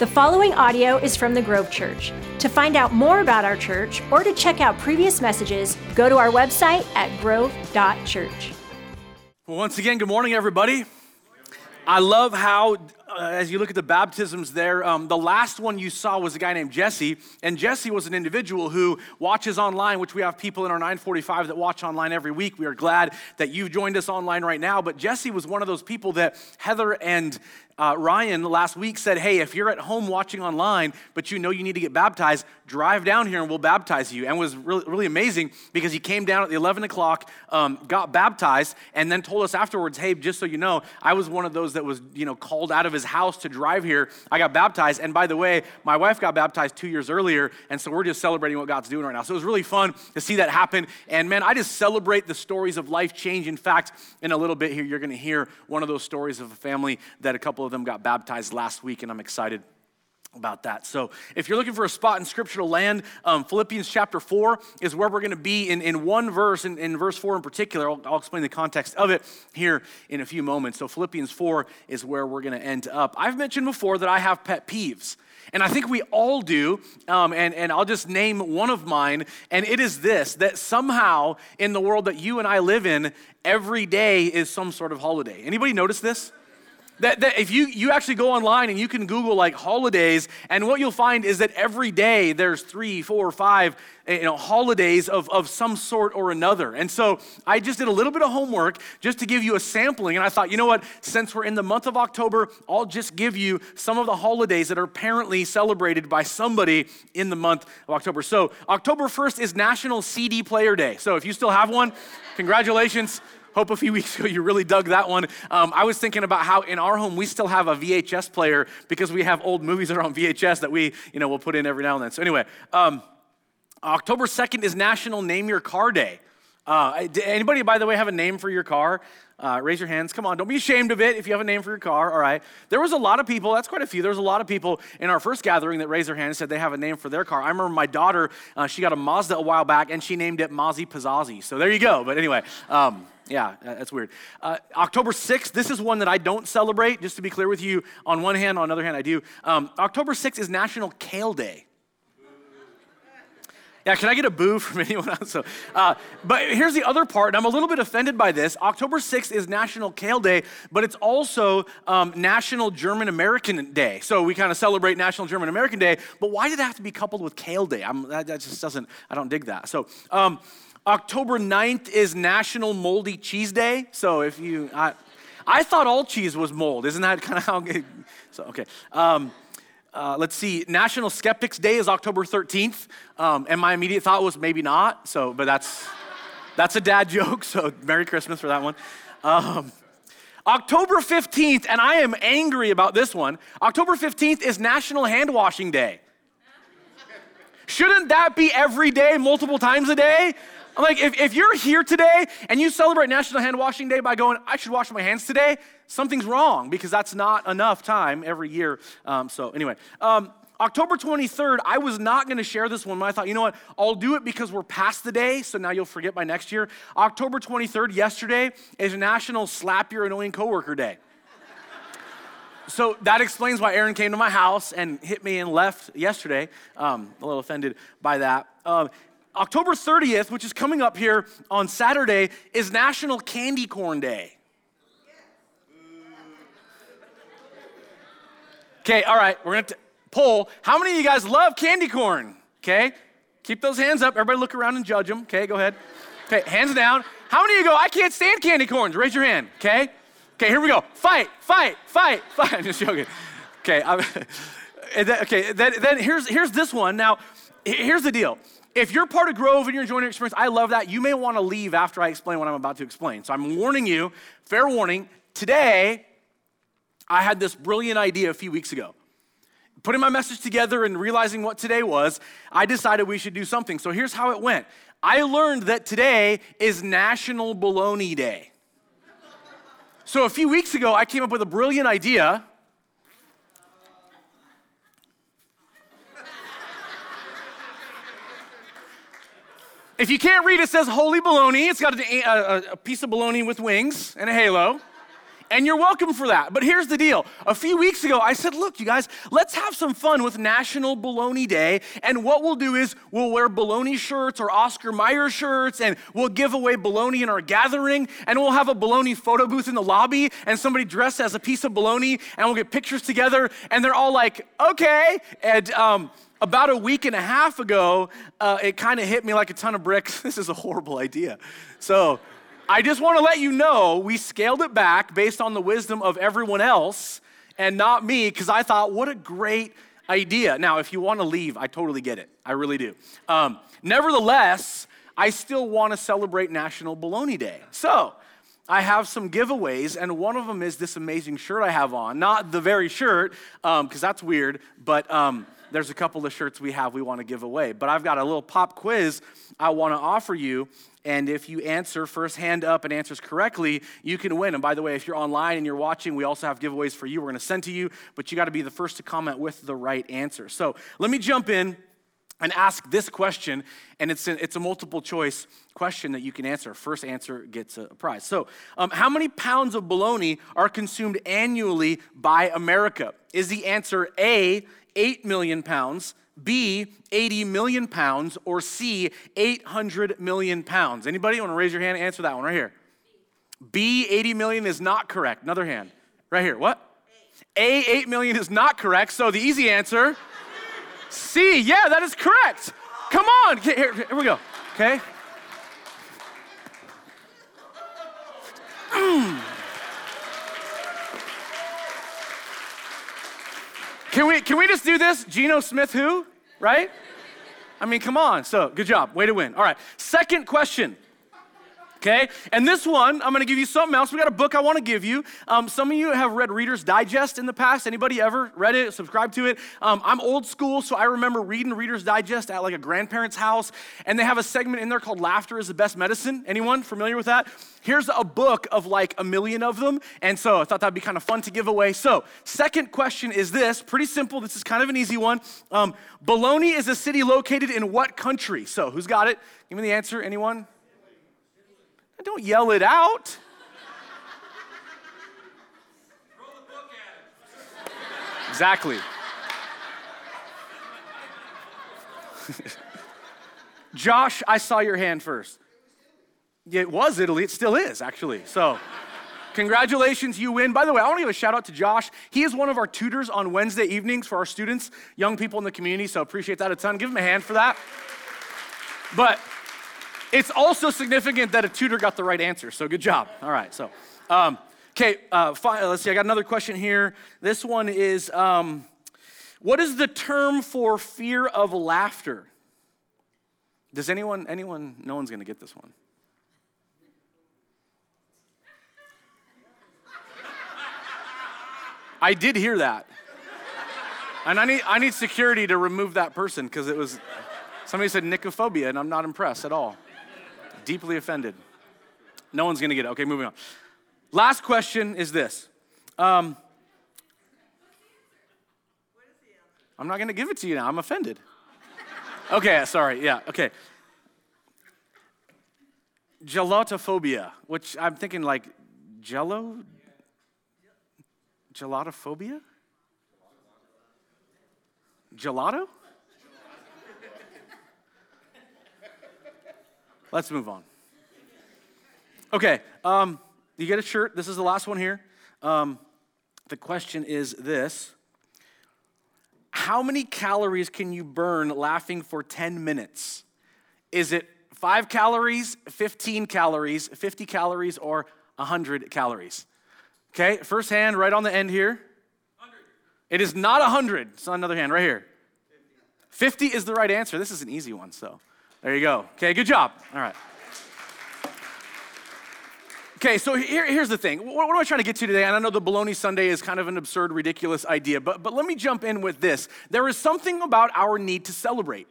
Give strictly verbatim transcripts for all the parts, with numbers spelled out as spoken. The following audio is from the Grove Church. To find out more about our church or to check out previous messages, go to our website at grove dot church. Well, once again, good morning, everybody. I love how, uh, as you look at the baptisms there, um, the last one you saw was a guy named Jesse, and Jesse was an individual who watches online, which we have people in our nine forty-five that watch online every week. We are glad that you've joined us online right now, but Jesse was one of those people that Heather and uh, Ryan last week said, hey, if you're at home watching online, but you know you need to get baptized, drive down here and we'll baptize you, and it was really, really amazing because he came down at the eleven o'clock, um, got baptized, and then told us afterwards, hey, just so you know, I was one of those that was, you know, called out of his house to drive here. I got baptized. And by the way, my wife got baptized two years earlier. And so we're just celebrating what God's doing right now. So it was really fun to see that happen. And man, I just celebrate the stories of life change. In fact, in a little bit here, you're going to hear one of those stories of a family that a couple of them got baptized last week. And I'm excited about that. So if you're looking for a spot in scripture to land, um, Philippians chapter four is where we're going to be in, in one verse, in, in verse four in particular. I'll, I'll explain the context of it here in a few moments. So Philippians four is where we're going to end up. I've mentioned before that I have pet peeves, and I think we all do, um, and, and I'll just name one of mine, and it is this, that somehow in the world that you and I live in, every day is some sort of holiday. Anybody notice this? That, that if you, you actually go online and you can Google like holidays, and what you'll find is that every day there's three, four, five, you know, holidays of, of some sort or another. And so I just did a little bit of homework just to give you a sampling. And I thought, you know what, since we're in the month of October, I'll just give you some of the holidays that are apparently celebrated by somebody in the month of October. So October first is National C D Player Day. So if you still have one, congratulations. Hope a few weeks ago you really dug that one. Um, I was thinking about how in our home we still have a V H S player because we have old movies that are on V H S that we, you know, we'll put in every now and then. So anyway, um, October second is National Name Your Car Day. Uh, anybody, by the way, have a name for your car? Uh, raise your hands. Come on, don't be ashamed of it if you have a name for your car, all right? There was a lot of people, that's quite a few, there was a lot of people in our first gathering that raised their hand and said they have a name for their car. I remember my daughter, uh, she got a Mazda a while back, and she named it Mozzie Pizzazzi. So there you go, but anyway, um, yeah, that's weird. Uh, October sixth, this is one that I don't celebrate, just to be clear with you. On one hand, on the other hand, I do. Um, October sixth is National Kale Day. Yeah, can I get a boo from anyone else? So, uh, but here's the other part, and I'm a little bit offended by this. October sixth is National Kale Day, but it's also um, National German American Day. So we kind of celebrate National German American Day, but why did it have to be coupled with Kale Day? I'm, that, that just doesn't, I don't dig that. So um, October ninth is National Moldy Cheese Day. So if you, I, I thought all cheese was mold. Isn't that kind of how, so okay. Um, Uh, let's see, National Skeptics Day is October thirteenth, um, and my immediate thought was maybe not, so, but that's that's a dad joke, so Merry Christmas for that one. Um, October fifteenth, and I am angry about this one, October fifteenth is National Hand Washing Day. Shouldn't that be every day, multiple times a day? I'm like, if, if you're here today and you celebrate National Hand Washing Day by going, I should wash my hands today, something's wrong because that's not enough time every year. Um, so anyway, um, October twenty-third, I was not going to share this one, but I thought, you know what, I'll do it because we're past the day, so now you'll forget by next year. October twenty-third, yesterday, is National Slap Your Annoying Coworker Day. So that explains why Aaron came to my house and hit me and left yesterday. Um, a little offended by that. Um, October thirtieth, which is coming up here on Saturday, is National Candy Corn Day. Okay, all right, we're going to poll. How many of you guys love candy corn? Okay, keep those hands up. Everybody look around and judge them. Okay, go ahead. Okay, hands down. How many of you go, I can't stand candy corns? Raise your hand, okay? Okay, here we go. Fight, fight, fight, fight. I'm just joking. Okay, I'm, okay then, then here's, here's this one. Now, here's the deal. If you're part of Grove and you're enjoying your experience, I love that. You may want to leave after I explain what I'm about to explain. So I'm warning you, fair warning, today I had this brilliant idea a few weeks ago. Putting my message together and realizing what today was, I decided we should do something. So here's how it went. I learned that today is National Bologna Day. So a few weeks ago, I came up with a brilliant idea. If you can't read, it says holy bologna. It's got a, a, a piece of bologna with wings and a halo. and you're welcome for that. But here's the deal. A few weeks ago, I said, look, you guys, let's have some fun with National Bologna Day, and what we'll do is we'll wear bologna shirts or Oscar Mayer shirts, and we'll give away bologna in our gathering, and we'll have a bologna photo booth in the lobby, and somebody dressed as a piece of bologna, and we'll get pictures together, and they're all like, okay. And um, about a week and a half ago, uh, it kind of hit me like a ton of bricks. This is a horrible idea. So I just want to let you know, we scaled it back based on the wisdom of everyone else and not me, because I thought, what a great idea. Now, if you want to leave, I totally get it. I really do. Um, nevertheless, I still want to celebrate National Bologna Day. So I have some giveaways, and one of them is this amazing shirt I have on. Not the very shirt, because um, that's weird, but Um, there's a couple of shirts we have we want to give away. But I've got a little pop quiz I want to offer you. And if you answer first hand up and answers correctly, you can win. And by the way, if you're online and you're watching, we also have giveaways for you we're going to send to you. But you got to be the first to comment with the right answer. So let me jump in and ask this question. And it's a, it's a multiple choice question that you can answer. First answer gets a prize. So um, how many pounds of bologna are consumed annually by America? Is the answer A, eight million pounds, B, eighty million pounds, or C, eight hundred million pounds? Anybody want to raise your hand and answer that one right here? B, eighty million is not correct. Another hand. Right here. What? A, eight million is not correct. So the easy answer, C, yeah, that is correct. Come on. Here, here we go. Okay. Mm. Can we can we just do this? Geno Smith who? Right? I mean, come on. So, good job. Way to win. All right. Second question. Okay? And this one, I'm going to give you something else. We got a book I want to give you. Um, some of you have read Reader's Digest in the past. Anybody ever read it, subscribed to it? Um, I'm old school, so I remember reading Reader's Digest at like a grandparent's house, and they have a segment in there called Laughter is the Best Medicine. Anyone familiar with that? Here's a book of like a million of them, and so I thought that'd be kind of fun to give away. So, second question is this, pretty simple. This is kind of an easy one. Um, Bologna is a city located in what country? So, who's got it? Give me the answer, anyone? Don't yell it out. Throw the book at him. Exactly. Josh, I saw your hand first. It was Italy. It still is, actually. So congratulations, you win. By the way, I want to give a shout out to Josh. He is one of our tutors on Wednesday evenings for our students, young people in the community, so appreciate that a ton. Give him a hand for that. But it's also significant that a tutor got the right answer, so good job. All right, so, um, okay, uh, fi- let's see, I got another question here. This one is, um, what is the term for fear of laughter? Does anyone, anyone, no one's gonna get this one. I did hear that. And I need, I need security to remove that person, because it was, somebody said nicophobia, and I'm not impressed at all. Deeply offended. No one's gonna get it. Okay, moving on. Last question is this. Um, I'm not gonna give it to you now. I'm offended. Okay, sorry. Yeah. Okay. Gelatophobia, which I'm thinking like jello. Gelatophobia. Gelato. Let's move on. Okay, um, you get a shirt. This is the last one here. Um, the question is this. How many calories can you burn laughing for ten minutes? Is it five calories, fifteen calories, fifty calories, or one hundred calories? Okay, first hand right on the end here. one hundred. It is not one hundred. It's on another hand right here. fifty is the right answer. This is an easy one, so. There you go. Okay, good job. All right. Okay, so here, here's the thing. What, what am I trying to get to today? And I know the Bologna Sunday is kind of an absurd, ridiculous idea, but, but let me jump in with this. There is something about our need to celebrate.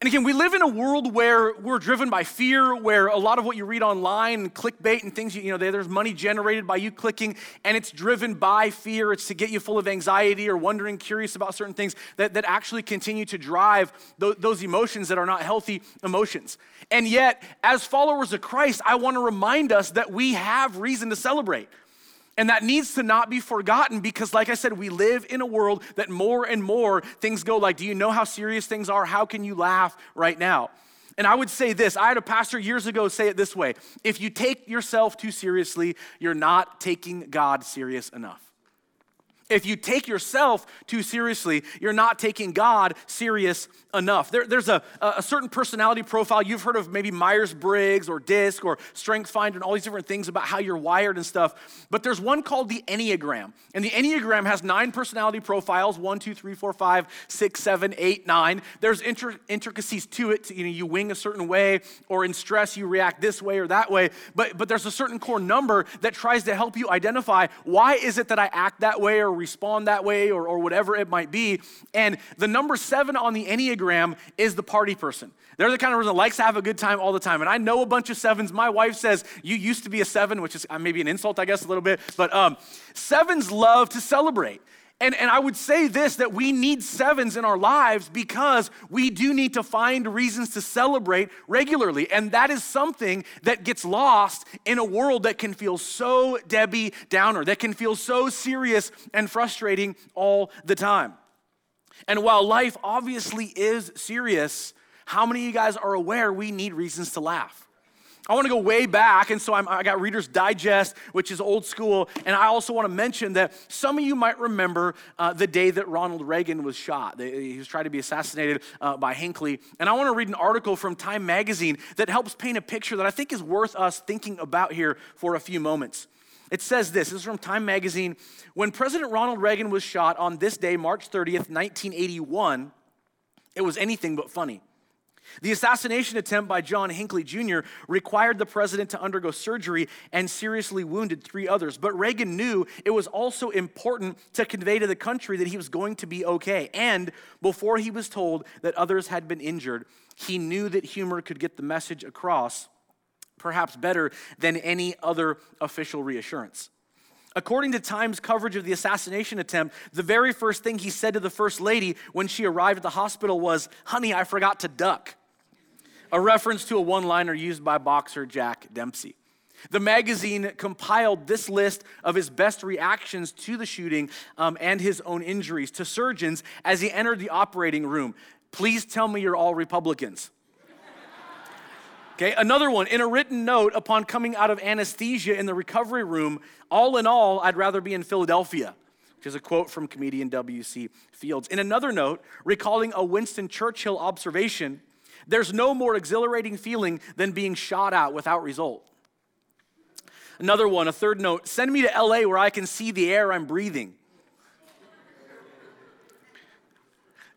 And again, we live in a world where we're driven by fear, where a lot of what you read online, clickbait and things, you know, there's money generated by you clicking, and it's driven by fear. It's to get you full of anxiety or wondering, curious about certain things that, that actually continue to drive th- those emotions that are not healthy emotions. And yet, as followers of Christ, I want to remind us that we have reason to celebrate. And that needs to not be forgotten because, like I said, we live in a world that more and more things go like, do you know how serious things are? How can you laugh right now? And I would say this, I had a pastor years ago say it this way, if you take yourself too seriously, you're not taking God serious enough. If you take yourself too seriously, you're not taking God serious enough. There, there's a, a certain personality profile. You've heard of maybe Myers-Briggs or D I S C or Strength Finder and all these different things about how you're wired and stuff. But there's one called the Enneagram. And the Enneagram has nine personality profiles, one, two, three, four, five, six, seven, eight, nine. There's intric- intricacies to it. You know, you wing a certain way, or in stress, you react this way or that way. But, but there's a certain core number that tries to help you identify why is it that I act that way or respond that way or, or whatever it might be. And the number seven on the Enneagram is the party person. They're the kind of person that likes to have a good time all the time. And I know a bunch of sevens. My wife says, you used to be a seven, which is maybe an insult, I guess, a little bit. But um, sevens love to celebrate. And, and I would say this, that we need sevens in our lives because we do need to find reasons to celebrate regularly. And that is something that gets lost in a world that can feel so Debbie Downer, that can feel so serious and frustrating all the time. And while life obviously is serious, how many of you guys are aware we need reasons to laugh? I want to go way back, and so I'm, I got Reader's Digest, which is old school, and I also want to mention that some of you might remember uh, the day that Ronald Reagan was shot. They, he was tried to be assassinated uh, by Hinckley, and I want to read an article from Time Magazine that helps paint a picture that I think is worth us thinking about here for a few moments. It says this, this is from Time Magazine, when President Ronald Reagan was shot on this day, March thirtieth, nineteen eighty-one, it was anything but funny. The assassination attempt by John Hinckley Junior required the president to undergo surgery and seriously wounded three others. But Reagan knew it was also important to convey to the country that he was going to be okay. And before he was told that others had been injured, he knew that humor could get the message across perhaps better than any other official reassurance. According to Time's coverage of the assassination attempt, the very first thing he said to the First Lady when she arrived at the hospital was, "Honey, I forgot to duck." A reference to a one-liner used by boxer Jack Dempsey. The magazine compiled this list of his best reactions to the shooting um, and his own injuries to surgeons as he entered the operating room. "Please tell me you're all Republicans." Okay, another one, in a written note upon coming out of anesthesia in the recovery room, "All in all, I'd rather be in Philadelphia," which is a quote from comedian W C Fields. In another note, recalling a Winston Churchill observation, "There's no more exhilarating feeling than being shot at without result." Another one, a third note, "Send me to L A where I can see the air I'm breathing."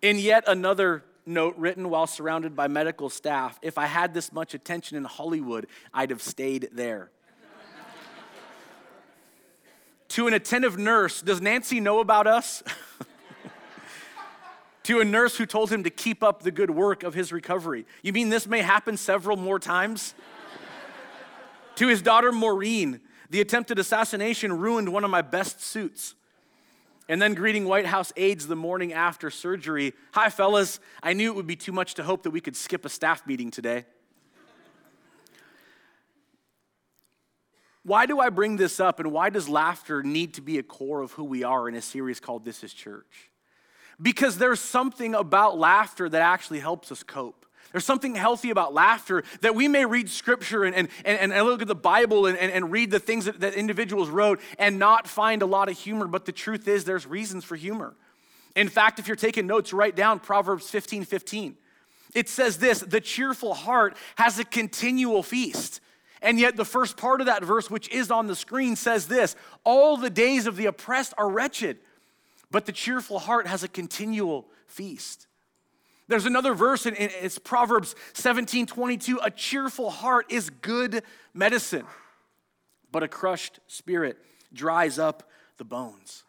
In yet another note written while surrounded by medical staff, "If I had this much attention in Hollywood, I'd have stayed there." To an attentive nurse, "Does Nancy know about us?" To a nurse who told him to keep up the good work of his recovery, "You mean this may happen several more times?" To his daughter Maureen, "The attempted assassination ruined one of my best suits." And then greeting White House aides the morning after surgery, "Hi, fellas. I knew it would be too much to hope that we could skip a staff meeting today." Why do I bring this up, and why does laughter need to be a core of who we are in a series called This Is Church? Because there's something about laughter that actually helps us cope. There's something healthy about laughter that we may read scripture and, and, and, and look at the Bible and, and, and read the things that, that individuals wrote and not find a lot of humor, but the truth is there's reasons for humor. In fact, if you're taking notes, write down Proverbs fifteen fifteen. It says this, "The cheerful heart has a continual feast." And yet the first part of that verse, which is on the screen, says this, "All the days of the oppressed are wretched, but the cheerful heart has a continual feast." There's another verse, and it's Proverbs seventeen twenty-two. "A cheerful heart is good medicine, but a crushed spirit dries up the bones."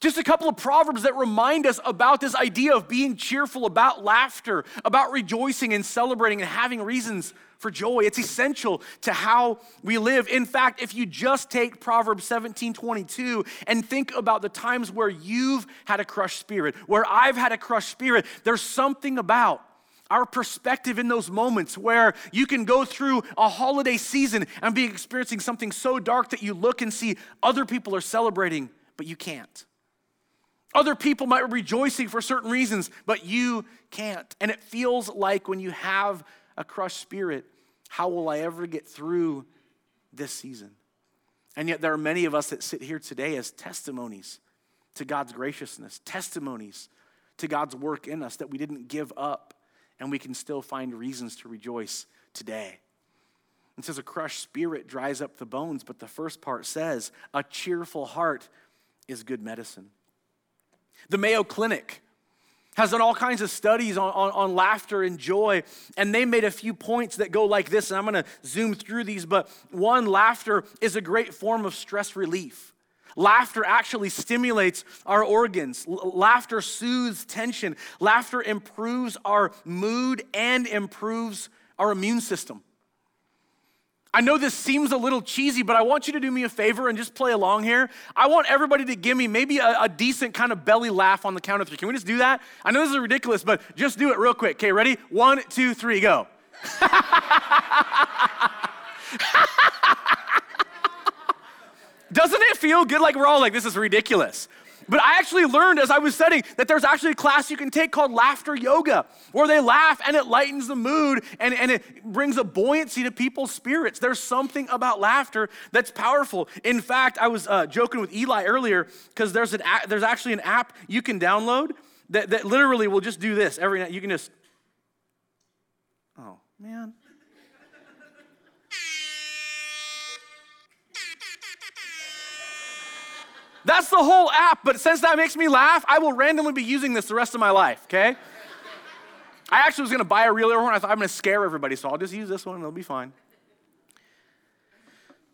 Just a couple of proverbs that remind us about this idea of being cheerful, about laughter, about rejoicing and celebrating and having reasons for joy. It's essential to how we live. In fact, if you just take Proverbs seventeen twenty-two and think about the times where you've had a crushed spirit, where I've had a crushed spirit, there's something about Our perspective in those moments where you can go through a holiday season and be experiencing something so dark that you look and see other people are celebrating, but you can't. Other people might be rejoicing for certain reasons, but you can't. And it feels like when you have a crushed spirit, how will I ever get through this season? And yet there are many of us that sit here today as testimonies to God's graciousness, testimonies to God's work in us, that we didn't give up and we can still find reasons to rejoice today. It says a crushed spirit dries up the bones, but the first part says a cheerful heart is good medicine. The Mayo Clinic has done all kinds of studies on, on, on laughter and joy, and they made a few points that go like this, and I'm gonna zoom through these, but one, laughter is a great form of stress relief. Laughter actually stimulates our organs. L- laughter soothes tension. Laughter improves our mood and improves our immune system. I know this seems a little cheesy, but I want you to do me a favor and just play along here. I want everybody to give me maybe a, a decent kind of belly laugh on the count of three. Can we just do that? I know this is ridiculous, but just do it real quick. Okay, ready? One, two, three, go. Doesn't it feel good? Like we're all like, this is ridiculous. But I actually learned as I was studying that there's actually a class you can take called laughter yoga, where they laugh and it lightens the mood and, and it brings a buoyancy to people's spirits. There's something about laughter that's powerful. In fact, I was uh, joking with Eli earlier because there's an a- there's actually an app you can download that, that literally will just do this every night. You can just, oh man. That's the whole app, but since that makes me laugh, I will randomly be using this the rest of my life, okay? I actually was gonna buy a real one. I thought I'm gonna scare everybody, so I'll just use this one and it'll be fine.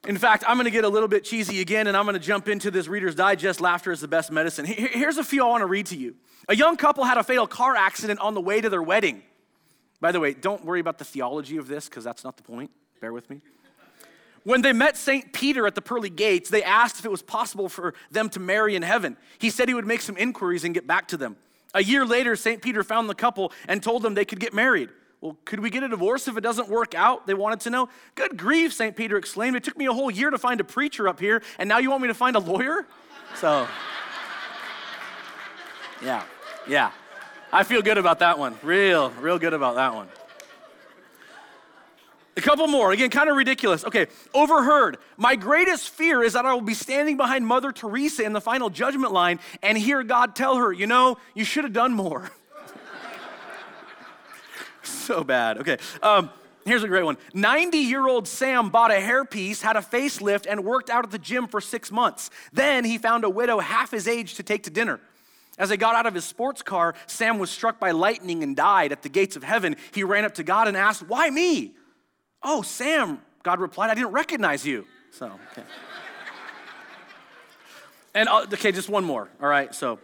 In fact, I'm gonna get a little bit cheesy again and I'm gonna jump into this Reader's Digest, laughter is the best medicine. Here's a few I wanna read to you. A young couple had a fatal car accident on the way to their wedding. By the way, don't worry about the theology of this because that's not the point, bear with me. When they met Saint Peter at the pearly gates, they asked if it was possible for them to marry in heaven. He said he would make some inquiries and get back to them. A year later, Saint Peter found the couple and told them they could get married. Well, could we get a divorce if it doesn't work out? They wanted to know. Good grief, Saint Peter exclaimed. It took me a whole year to find a preacher up here, and now you want me to find a lawyer? So, yeah, yeah. I feel good about that one. Real, real good about that one. A couple more, again, kind of ridiculous. Okay, overheard. My greatest fear is that I will be standing behind Mother Teresa in the final judgment line and hear God tell her, you know, you should have done more. So bad, okay. Um, here's a great one. ninety-year-old Sam bought a hairpiece, had a facelift, and worked out at the gym for six months. Then he found a widow half his age to take to dinner. As they got out of his sports car, Sam was struck by lightning and died at the gates of heaven. He ran up to God and asked, why me? Oh, Sam, God replied, I didn't recognize you. So, okay. And, okay, just one more, all right, so.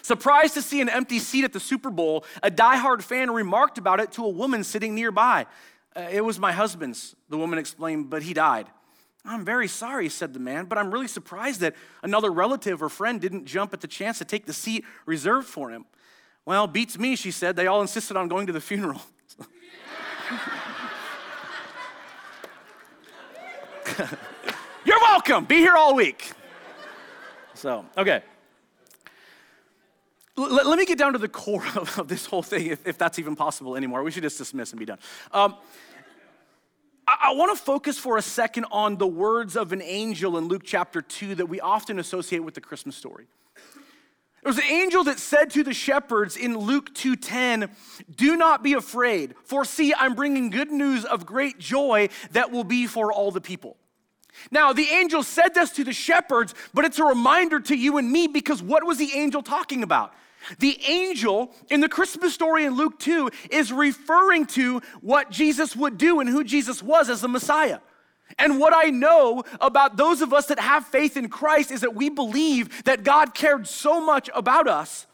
Surprised to see an empty seat at the Super Bowl, a diehard fan remarked about it to a woman sitting nearby. Uh, it was my husband's, the woman explained, but he died. I'm very sorry, said the man, but I'm really surprised that another relative or friend didn't jump at the chance to take the seat reserved for him. Well, beats me, she said. They all insisted on going to the funeral. You're welcome. Be here all week. So, okay. L- let me get down to the core of, of this whole thing, if, if that's even possible anymore. We should just dismiss and be done. Um, I, I want to focus for a second on the words of an angel in Luke chapter two that we often associate with the Christmas story. There was an angel that said to the shepherds in Luke two ten, do not be afraid, for see, I'm bringing good news of great joy that will be for all the people. Now, the angel said this to the shepherds, but it's a reminder to you and me because what was the angel talking about? The angel in the Christmas story in Luke two is referring to what Jesus would do and who Jesus was as the Messiah. And what I know about those of us that have faith in Christ is that we believe that God cared so much about us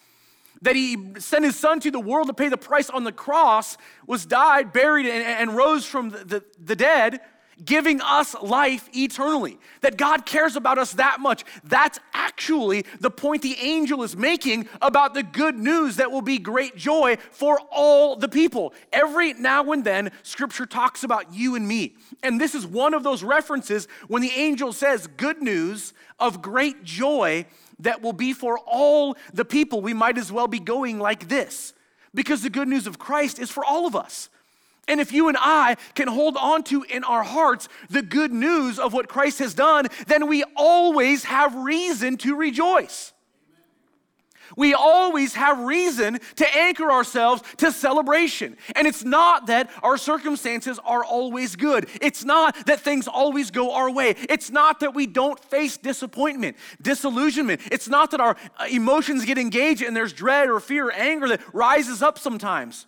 that he sent his son to the world to pay the price on the cross, was died, buried, and, and rose from the, the, the dead, giving us life eternally, that God cares about us that much. That's actually the point the angel is making about the good news that will be great joy for all the people. Every now and then, Scripture talks about you and me. And this is one of those references when the angel says good news of great joy that will be for all the people. We might as well be going like this, because the good news of Christ is for all of us. And if you and I can hold on to in our hearts the good news of what Christ has done, then we always have reason to rejoice. We always have reason to anchor ourselves to celebration. And it's not that our circumstances are always good. It's not that things always go our way. It's not that we don't face disappointment, disillusionment. It's not that our emotions get engaged and there's dread or fear or anger that rises up sometimes.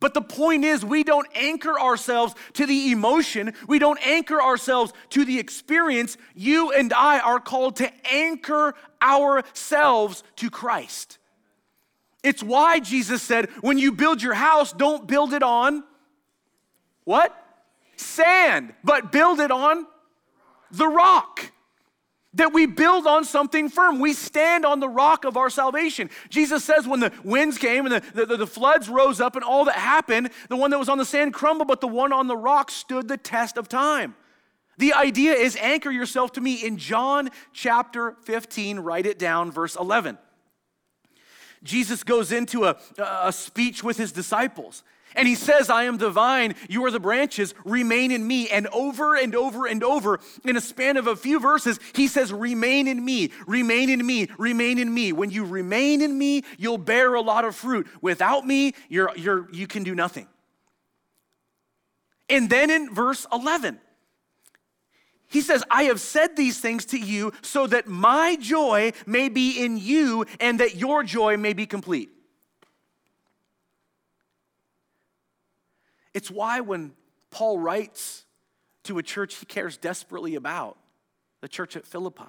But the point is, we don't anchor ourselves to the emotion. We don't anchor ourselves to the experience. You and I are called to anchor ourselves to Christ. It's why Jesus said, when you build your house, don't build it on what? Sand, but build it on the rock. That we build on something firm. We stand on the rock of our salvation. Jesus says when the winds came and the, the, the floods rose up and all that happened, the one that was on the sand crumbled, but the one on the rock stood the test of time. The idea is anchor yourself to me in John chapter fifteen, write it down, verse eleven. Jesus goes into a, a speech with his disciples. And he says, I am the vine, you are the branches, remain in me. And over and over and over, in a span of a few verses, he says, remain in me, remain in me, remain in me. When you remain in me, you'll bear a lot of fruit. Without me, you're, you're, you can do nothing. And then in verse eleven, he says, I have said these things to you so that my joy may be in you and that your joy may be complete. It's why when Paul writes to a church he cares desperately about, the church at Philippi.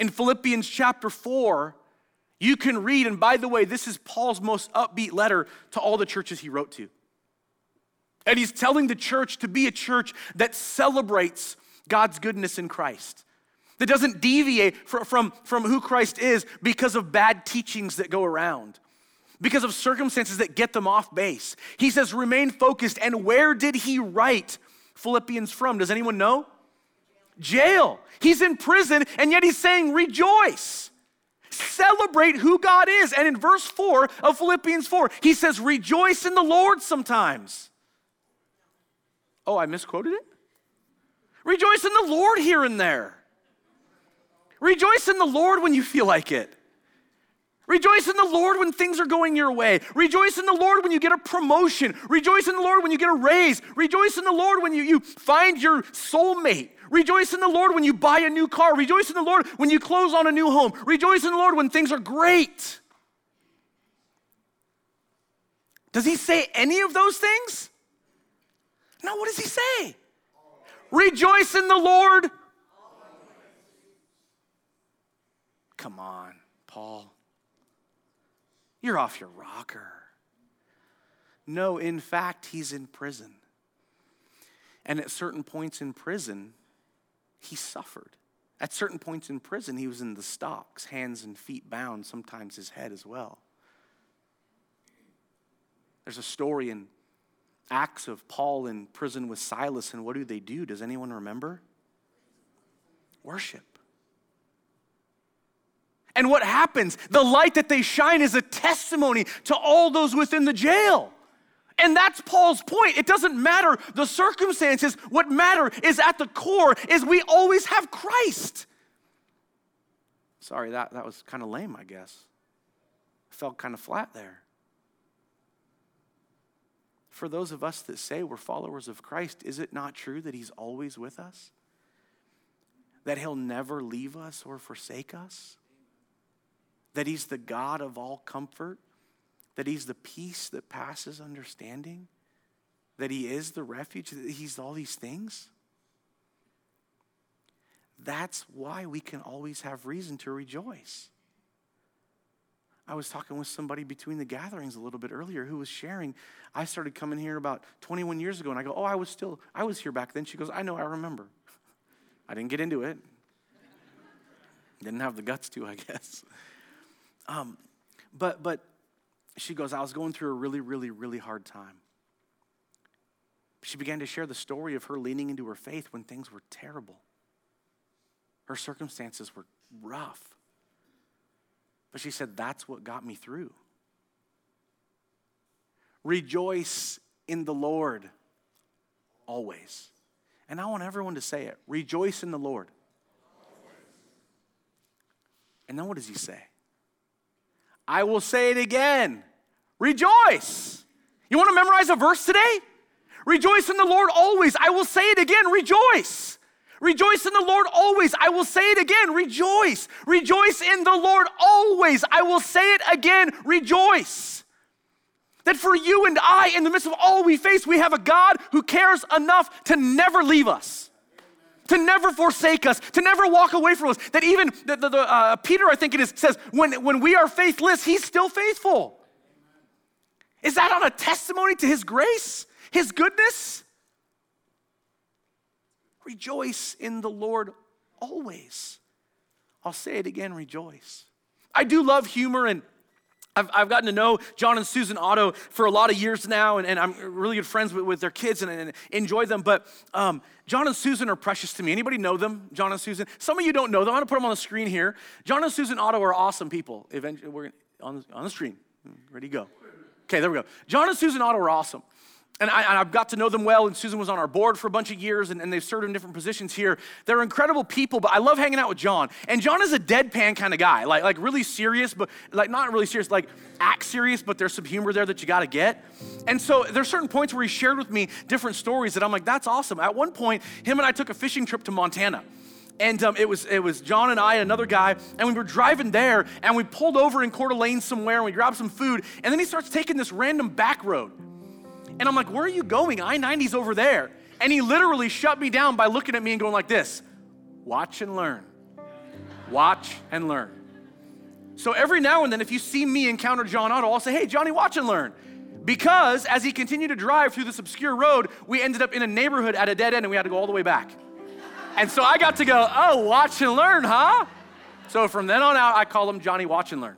In Philippians chapter four, you can read, and by the way, this is Paul's most upbeat letter to all the churches he wrote to. And he's telling the church to be a church that celebrates God's goodness in Christ, that doesn't deviate from, from, from who Christ is because of bad teachings that go around, because of circumstances that get them off base. He says, remain focused. And where did he write Philippians from? Does anyone know? Jail. Jail. He's in prison, and yet he's saying, rejoice. Celebrate who God is. And in verse four of Philippians four, he says, rejoice in the Lord sometimes. Oh, I misquoted it? Rejoice in the Lord here and there. Rejoice in the Lord when you feel like it. Rejoice in the Lord when things are going your way. Rejoice in the Lord when you get a promotion. Rejoice in the Lord when you get a raise. Rejoice in the Lord when you, you find your soulmate. Rejoice in the Lord when you buy a new car. Rejoice in the Lord when you close on a new home. Rejoice in the Lord when things are great. Does he say any of those things? No, what does he say? Rejoice in the Lord. Come on, Paul. You're off your rocker. No, in fact, he's in prison. And at certain points in prison, he suffered. At certain points in prison, he was in the stocks, hands and feet bound, sometimes his head as well. There's a story in Acts of Paul in prison with Silas, and what do they do? Does anyone remember? Worship. And what happens? The light that they shine is a testimony to all those within the jail. And that's Paul's point. It doesn't matter the circumstances. What matter is at the core is we always have Christ. Sorry, that, that was kind of lame, I guess. I felt kind of flat there. For those of us that say we're followers of Christ, is it not true that he's always with us? That he'll never leave us or forsake us? That he's the God of all comfort, that he's the peace that passes understanding, that he is the refuge, that he's all these things. That's why we can always have reason to rejoice. I was talking with somebody between the gatherings a little bit earlier who was sharing. I started coming here about twenty-one years ago, and I go, oh, I was still, I was here back then. She goes, I know, I remember. I didn't get into it. Didn't have the guts to, I guess. Um, but but she goes, I was going through a really, really, really hard time. She began to share the story of her leaning into her faith when things were terrible. Her circumstances were rough. But she said, that's what got me through. Rejoice in the Lord always. And I want everyone to say it. Rejoice in the Lord. Always. And then what does he say? I will say it again. Rejoice. You want to memorize a verse today? Rejoice in the Lord always. I will say it again. Rejoice. Rejoice in the Lord always. I will say it again. Rejoice. Rejoice in the Lord always. I will say it again. Rejoice. That for you and I, in the midst of all we face, we have a God who cares enough to never leave us, to never forsake us, to never walk away from us. That even the, the, the, uh, Peter, I think it is, says, when, when we are faithless, he's still faithful. Is that not a testimony to his grace, his goodness? Rejoice in the Lord always. I'll say it again, rejoice. I do love humor, and I've, I've gotten to know John and Susan Otto for a lot of years now, and, and I'm really good friends with, with their kids and, and enjoy them, but um, John and Susan are precious to me. Anybody know them, John and Susan? Some of you don't know them. I'm going to put them on the screen here. John and Susan Otto are awesome people. Eventually, we're on the, on the screen. Ready to go. Okay, there we go. John and Susan Otto are awesome. And, I, and I've got to know them well, and Susan was on our board for a bunch of years, and, and they've served in different positions here. They're incredible people, but I love hanging out with John. And John is a deadpan kind of guy, like, like really serious, but like not really serious, like act serious, but there's some humor there that you got to get. And so there's certain points where he shared with me different stories that I'm like, that's awesome. At one point, him and I took a fishing trip to Montana. And um, it was it was John and I and another guy, and we were driving there, and we pulled over in Coeur d'Alene somewhere, and we grabbed some food, and then he starts taking this random back road. And I'm like, where are you going? I ninety's over there. And he literally shut me down by looking at me and going like this, watch and learn, watch and learn. So every now and then, if you see me encounter John Otto, I'll say, hey, Johnny, watch and learn. Because as he continued to drive through this obscure road, we ended up in a neighborhood at a dead end, and we had to go all the way back. And so I got to go, oh, watch and learn, huh? So from then on out, I call him Johnny Watch and Learn.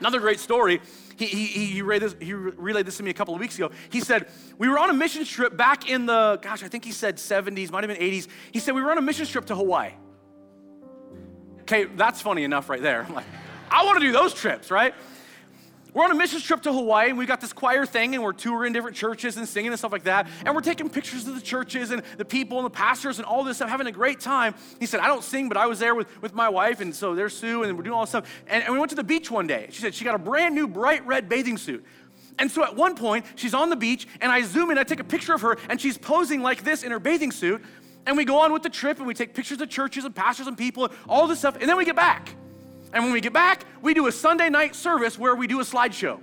Another great story. He, he, he, relayed this, he relayed this to me a couple of weeks ago. He said, we were on a mission trip back in the, gosh, I think he said seventies, might have been eighties. He said, we were on a mission trip to Hawaii. Okay, that's funny enough right there. I'm like, I want to do those trips, right? We're on a mission trip to Hawaii, and we got this choir thing, and we're touring different churches and singing and stuff like that, and we're taking pictures of the churches and the people and the pastors and all this stuff, having a great time. He said, I don't sing, but I was there with, with my wife, and so there's Sue, and we're doing all this stuff. And, and we went to the beach one day. She said she got a brand new bright red bathing suit. And so at one point, she's on the beach, and I zoom in, I take a picture of her, and she's posing like this in her bathing suit, and we go on with the trip, and we take pictures of churches and pastors and people, all this stuff, and then we get back. And when we get back, we do a Sunday night service where we do a slideshow.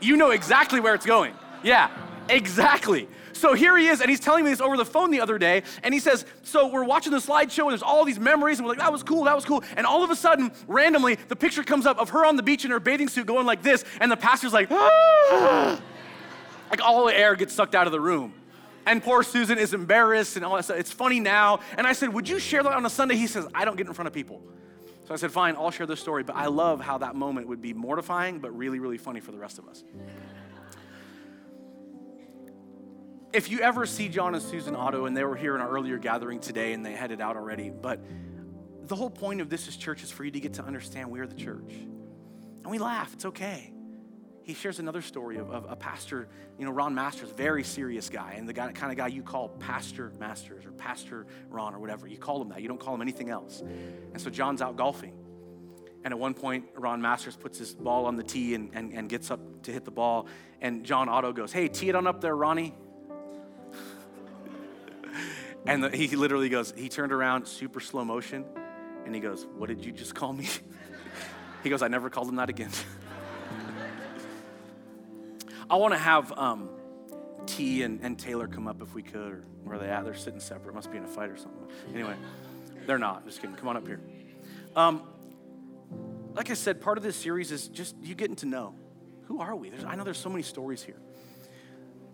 You know exactly where it's going. Yeah, exactly. So here he is, and he's telling me this over the phone the other day, and he says, so we're watching the slideshow, and there's all these memories, and we're like, that was cool, that was cool. And all of a sudden, randomly, the picture comes up of her on the beach in her bathing suit going like this, and the pastor's like, ah! Like all the air gets sucked out of the room. And poor Susan is embarrassed, and all that stuff. It's funny now. And I said, would you share that on a Sunday? He says, I don't get in front of people. So I said, fine, I'll share this story, but I love how that moment would be mortifying, but really, really funny for the rest of us. If you ever see John and Susan Otto, and they were here in our earlier gathering today, and they headed out already, but the whole point of this is church is for you to get to understand we are the church. And we laugh, it's okay. He shares another story of, of a pastor, you know, Ron Masters, very serious guy, and the guy, kind of guy you call Pastor Masters or Pastor Ron or whatever. You call him that. You don't call him anything else. And so John's out golfing. And at one point, Ron Masters puts his ball on the tee and, and, and gets up to hit the ball. And John Otto goes, hey, tee it on up there, Ronnie. And the, he literally goes, he turned around super slow motion, and he goes, what did you just call me? He goes, I never called him that again. I want to have um, T and, and Taylor come up if we could, or where are they at? They're sitting separate. Must be in a fight or something. Anyway, they're not. Just kidding. Come on up here. Um, Like I said, part of this series is just you getting to know, who are we? There's, I know there's so many stories here.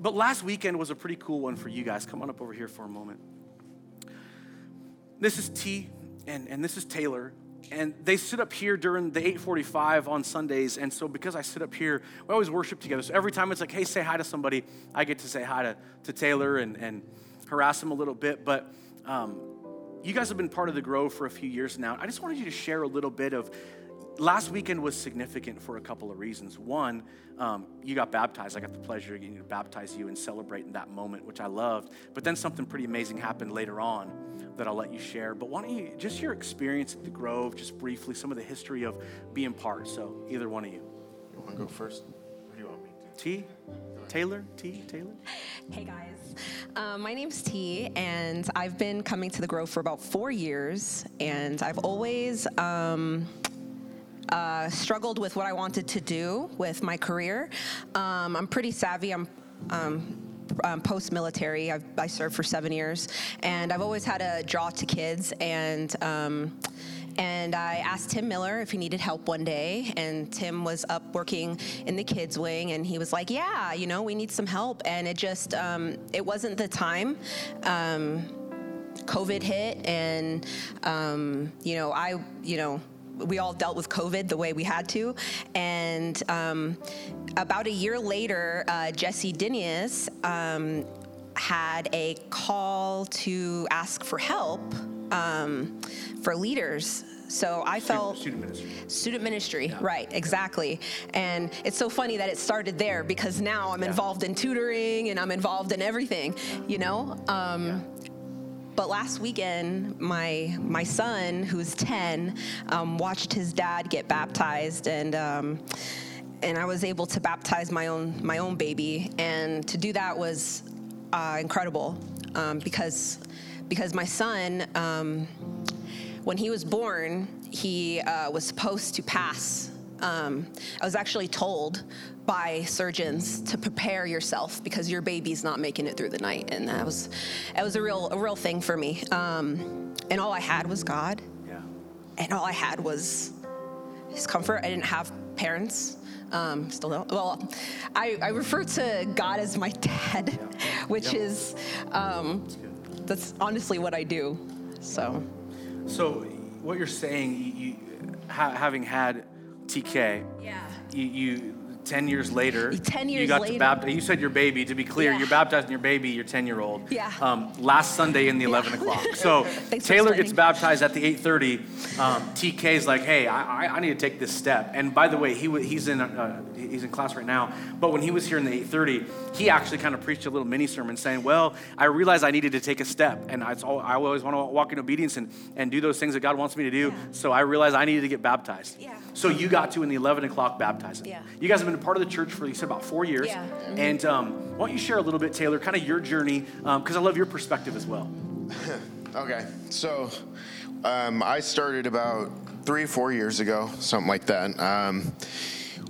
But last weekend was a pretty cool one for you guys. Come on up over here for a moment. This is T, and, and this is Taylor. And they sit up here during the eight forty-five on Sundays. And so because I sit up here, we always worship together. So every time it's like, hey, say hi to somebody, I get to say hi to, to Taylor and, and harass him a little bit. But um, you guys have been part of the Grove for a few years now. I just wanted you to share a little bit of, last weekend was significant for a couple of reasons. One, um, you got baptized. I got the pleasure of getting to baptize you and celebrate in that moment, which I loved. But then something pretty amazing happened later on that I'll let you share. But why don't you, just your experience at the Grove, just briefly, some of the history of being part. So either one of you. You want to go first? Or do you want me to? T? Taylor? T? Taylor? Hey, guys. Um, my name's T, and I've been coming to the Grove for about four years. And I've always... Um, Uh, struggled with what I wanted to do with my career. Um, I'm pretty savvy. I'm, um, I'm post-military. I've, I served for seven years, and I've always had a draw to kids. And um, and I asked Tim Miller if he needed help one day, and Tim was up working in the kids wing, and he was like, "Yeah, you know, we need some help." And it just um, it wasn't the time. Um, COVID hit, and um, you know, I you know. we all dealt with COVID the way we had to. And um, about a year later, uh, Jesse Dinius um, had a call to ask for help um, for leaders. So I student, felt student ministry, student ministry, yeah. Right, exactly. And it's so funny that it started there because now I'm yeah. involved in tutoring and I'm involved in everything, you know? Um, yeah. But last weekend, my my son, who's ten, um, watched his dad get baptized, and um, and I was able to baptize my own my own baby, and to do that was uh, incredible, um, because because my son, um, when he was born, he uh, was supposed to pass. Um, I was actually told by surgeons to prepare yourself because your baby's not making it through the night, and that was, that was a real, a real thing for me. Um, and all I had was God, yeah. And all I had was His comfort. I didn't have parents. Um, still don't. Well, I, I refer to God as my dad, yeah. which yeah. is um, that's, that's honestly what I do. So, so what you're saying, you, ha- having had. T K, yeah. you, you ten years later, ten years you got later. to baptize. You said your baby. To be clear, yeah. you're baptizing your baby, your ten-year-old. Yeah. Um, last Sunday in the yeah. eleven o'clock. So Taylor gets baptized at the eight thirty. Um, T K's like, hey, I, I I need to take this step. And by the way, he he's in uh, he's in class right now. But when he was here in the eight thirty, he actually kind of preached a little mini sermon saying, well, I realized I needed to take a step, and I, it's all, I always want to walk in obedience and, and do those things that God wants me to do. Yeah. So I realized I needed to get baptized. Yeah. So you got to in the eleven o'clock baptizing. Yeah. You guys have been a part of the church for, you said, about four years. Yeah. Mm-hmm. And um, why don't you share a little bit, Taylor, kind of your journey, because um, I love your perspective as well. Okay. So um, I started about three, four years ago, something like that. Um,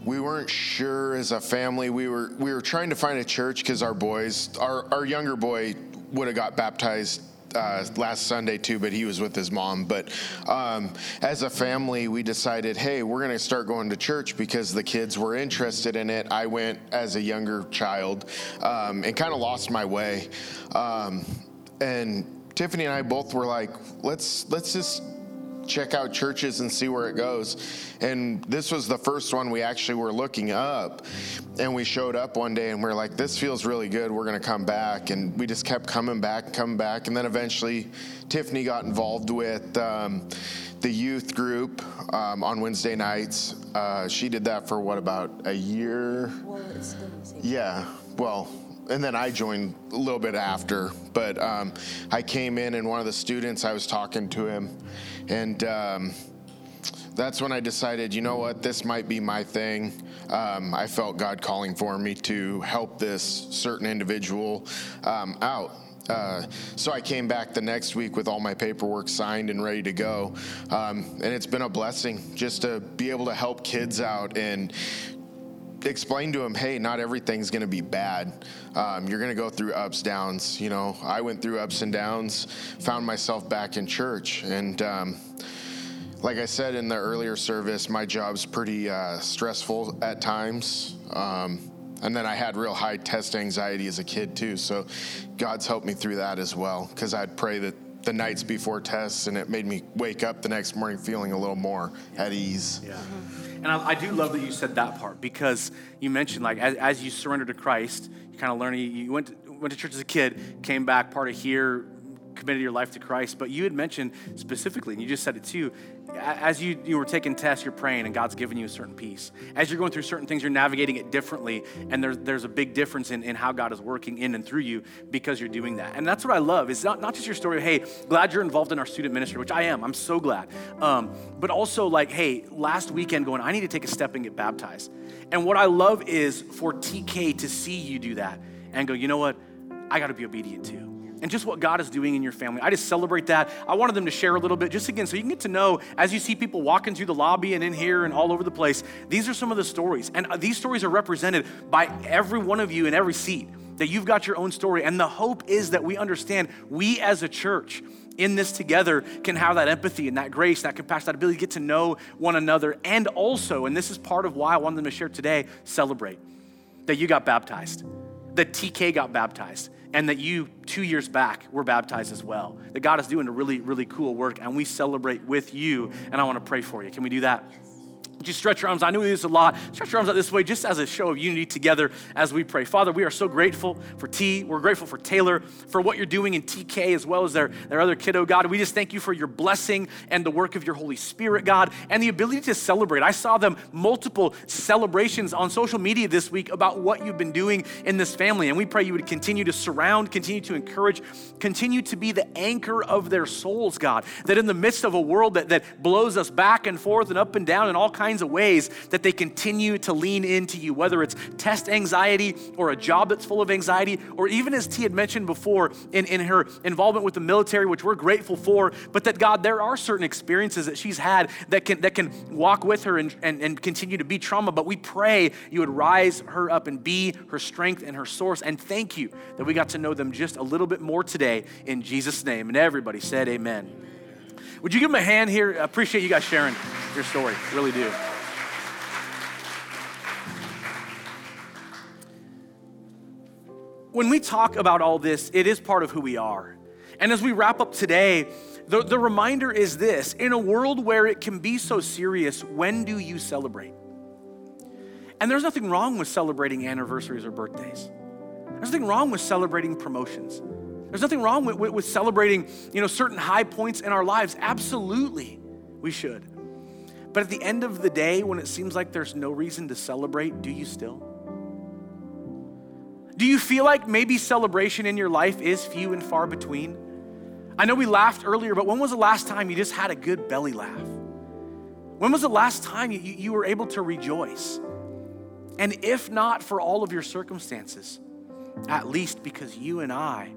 we weren't sure as a family. We were we were trying to find a church because our boys, our, our younger boy would have got baptized Uh, last Sunday too, but he was with his mom. But um, as a family, we decided, hey, we're going to start going to church because the kids were interested in it. I went as a younger child um, and kind of lost my way. Um, and Tiffany and I both were like, let's let's just check out churches and see where it goes. And this was the first one we actually were looking up, and we showed up one day and we we're like, this feels really good. We're going to come back. And we just kept coming back, coming back. And then eventually Tiffany got involved with, um, the youth group, um, on Wednesday nights. Uh, she did that for what, about a year? Well, it's still the same. Yeah. Well, and then I joined a little bit after, but um, I came in and one of the students, I was talking to him, and um, that's when I decided, you know what, this might be my thing. Um, I felt God calling for me to help this certain individual um, out. Uh, so I came back the next week with all my paperwork signed and ready to go. Um, and it's been a blessing just to be able to help kids out and explain to them, hey, not everything's going to be bad. Um, you're going to go through ups, downs. You know, I went through ups and downs, found myself back in church. And um, Like I said in the earlier service, my job's pretty uh, stressful at times. Um, and then I had real high test anxiety as a kid too. So God's helped me through that as well, because I'd pray that the nights before tests, and it made me wake up the next morning feeling a little more yeah. at ease. Yeah. And I, I do love that you said that part, because you mentioned, like, as, as you surrender to Christ, you kind of learn, you went to, went to church as a kid, came back, part of here, committed your life to Christ. But you had mentioned specifically, and you just said it too, as you, you were taking tests, you're praying, and God's giving you a certain peace. As you're going through certain things, you're navigating it differently, and there's, there's a big difference in, in how God is working in and through you because you're doing that. And that's what I love. It's not, not just your story of, hey, glad you're involved in our student ministry, which I am. I'm so glad. Um, but also, like, hey, last weekend going, I need to take a step and get baptized. And what I love is for T K to see you do that and go, you know what? I got to be obedient too. And just what God is doing in your family. I just celebrate that. I wanted them to share a little bit, just again, so you can get to know, as you see people walking through the lobby and in here and all over the place, these are some of the stories. And these stories are represented by every one of you in every seat, that you've got your own story. And the hope is that we understand we as a church in this together can have that empathy and that grace, that compassion, that ability to get to know one another. And also, and this is part of why I wanted them to share today, celebrate that you got baptized, that T K got baptized, and that you, two years back, were baptized as well. That God is doing a really, really cool work, and we celebrate with you, and I wanna pray for you. Can we do that? Just stretch your arms. I know we do this a lot. Stretch your arms out this way, just as a show of unity together as we pray. Father, we are so grateful for T. We're grateful for Taylor, for what you're doing in T K as well as their, their other kiddo, God. We just thank you for your blessing and the work of your Holy Spirit, God, and the ability to celebrate. I saw them multiple celebrations on social media this week about what you've been doing in this family, and we pray you would continue to surround, continue to encourage, continue to be the anchor of their souls, God, that in the midst of a world that, that blows us back and forth and up and down and all kinds of ways, that they continue to lean into you, whether it's test anxiety or a job that's full of anxiety, or even as T had mentioned before in, in her involvement with the military, which we're grateful for, but that God, there are certain experiences that she's had that can that can walk with her and, and, and continue to be trauma, but we pray you would rise her up and be her strength and her source, and thank you that we got to know them just a little bit more today in Jesus' name. And everybody said amen. Would you give them a hand here? I appreciate you guys sharing your story. I really do. When we talk about all this, it is part of who we are. And as we wrap up today, the, the reminder is this: in a world where it can be so serious, when do you celebrate? And there's nothing wrong with celebrating anniversaries or birthdays. There's nothing wrong with celebrating promotions. There's nothing wrong with, with, with celebrating, you know, certain high points in our lives. Absolutely, we should. But at the end of the day, when it seems like there's no reason to celebrate, do you still? Do you feel like maybe celebration in your life is few and far between? I know we laughed earlier, but when was the last time you just had a good belly laugh? When was the last time you, you were able to rejoice? And if not for all of your circumstances, at least because you and I,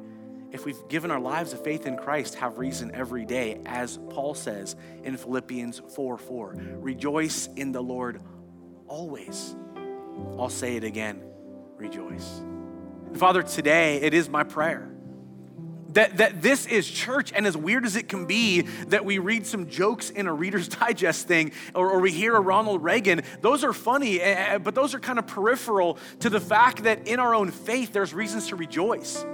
if we've given our lives a faith in Christ, have reason every day, as Paul says in Philippians four four. Rejoice in the Lord always. I'll say it again, rejoice. And Father, today it is my prayer that, that this is church, and as weird as it can be that we read some jokes in a Reader's Digest thing, or, or we hear a Ronald Reagan, those are funny, but those are kind of peripheral to the fact that in our own faith, there's reasons to rejoice.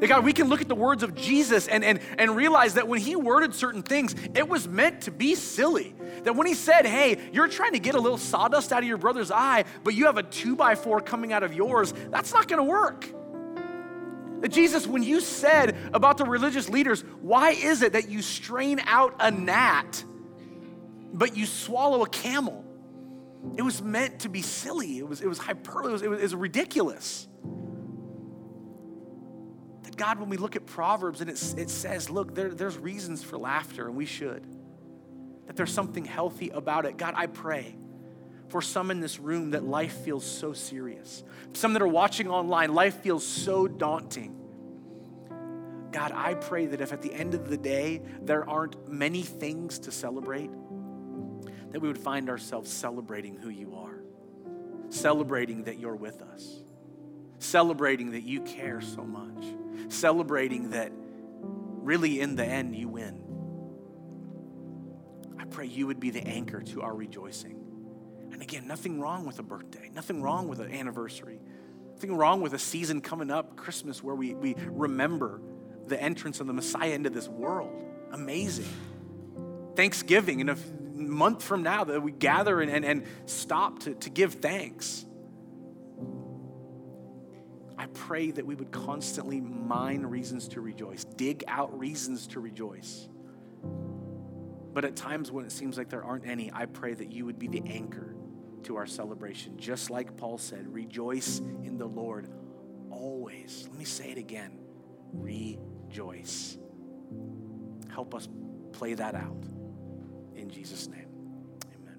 That God, we can look at the words of Jesus and, and, and realize that when he worded certain things, it was meant to be silly. That when he said, hey, you're trying to get a little sawdust out of your brother's eye, but you have a two by four coming out of yours, that's not gonna work. That Jesus, when you said about the religious leaders, why is it that you strain out a gnat, but you swallow a camel? It was meant to be silly. It was, it was hyperbole, it was, it was, it was ridiculous. God, when we look at Proverbs and it, it says, look, there, there's reasons for laughter, and we should, that there's something healthy about it. God, I pray for some in this room that life feels so serious. Some that are watching online, life feels so daunting. God, I pray that if at the end of the day, there aren't many things to celebrate, that we would find ourselves celebrating who you are, celebrating that you're with us, celebrating that you care so much, celebrating that really in the end you win. I pray you would be the anchor to our rejoicing. And again, nothing wrong with a birthday, nothing wrong with an anniversary, nothing wrong with a season coming up, Christmas, where we, we remember the entrance of the Messiah into this world. Amazing. Thanksgiving, in a month from now, that we gather and, and, and stop to, to give thanks. I pray that we would constantly mine reasons to rejoice, dig out reasons to rejoice. But at times when it seems like there aren't any, I pray that you would be the anchor to our celebration. Just like Paul said, rejoice in the Lord always. Let me say it again. Rejoice. Help us play that out. In Jesus' name, amen.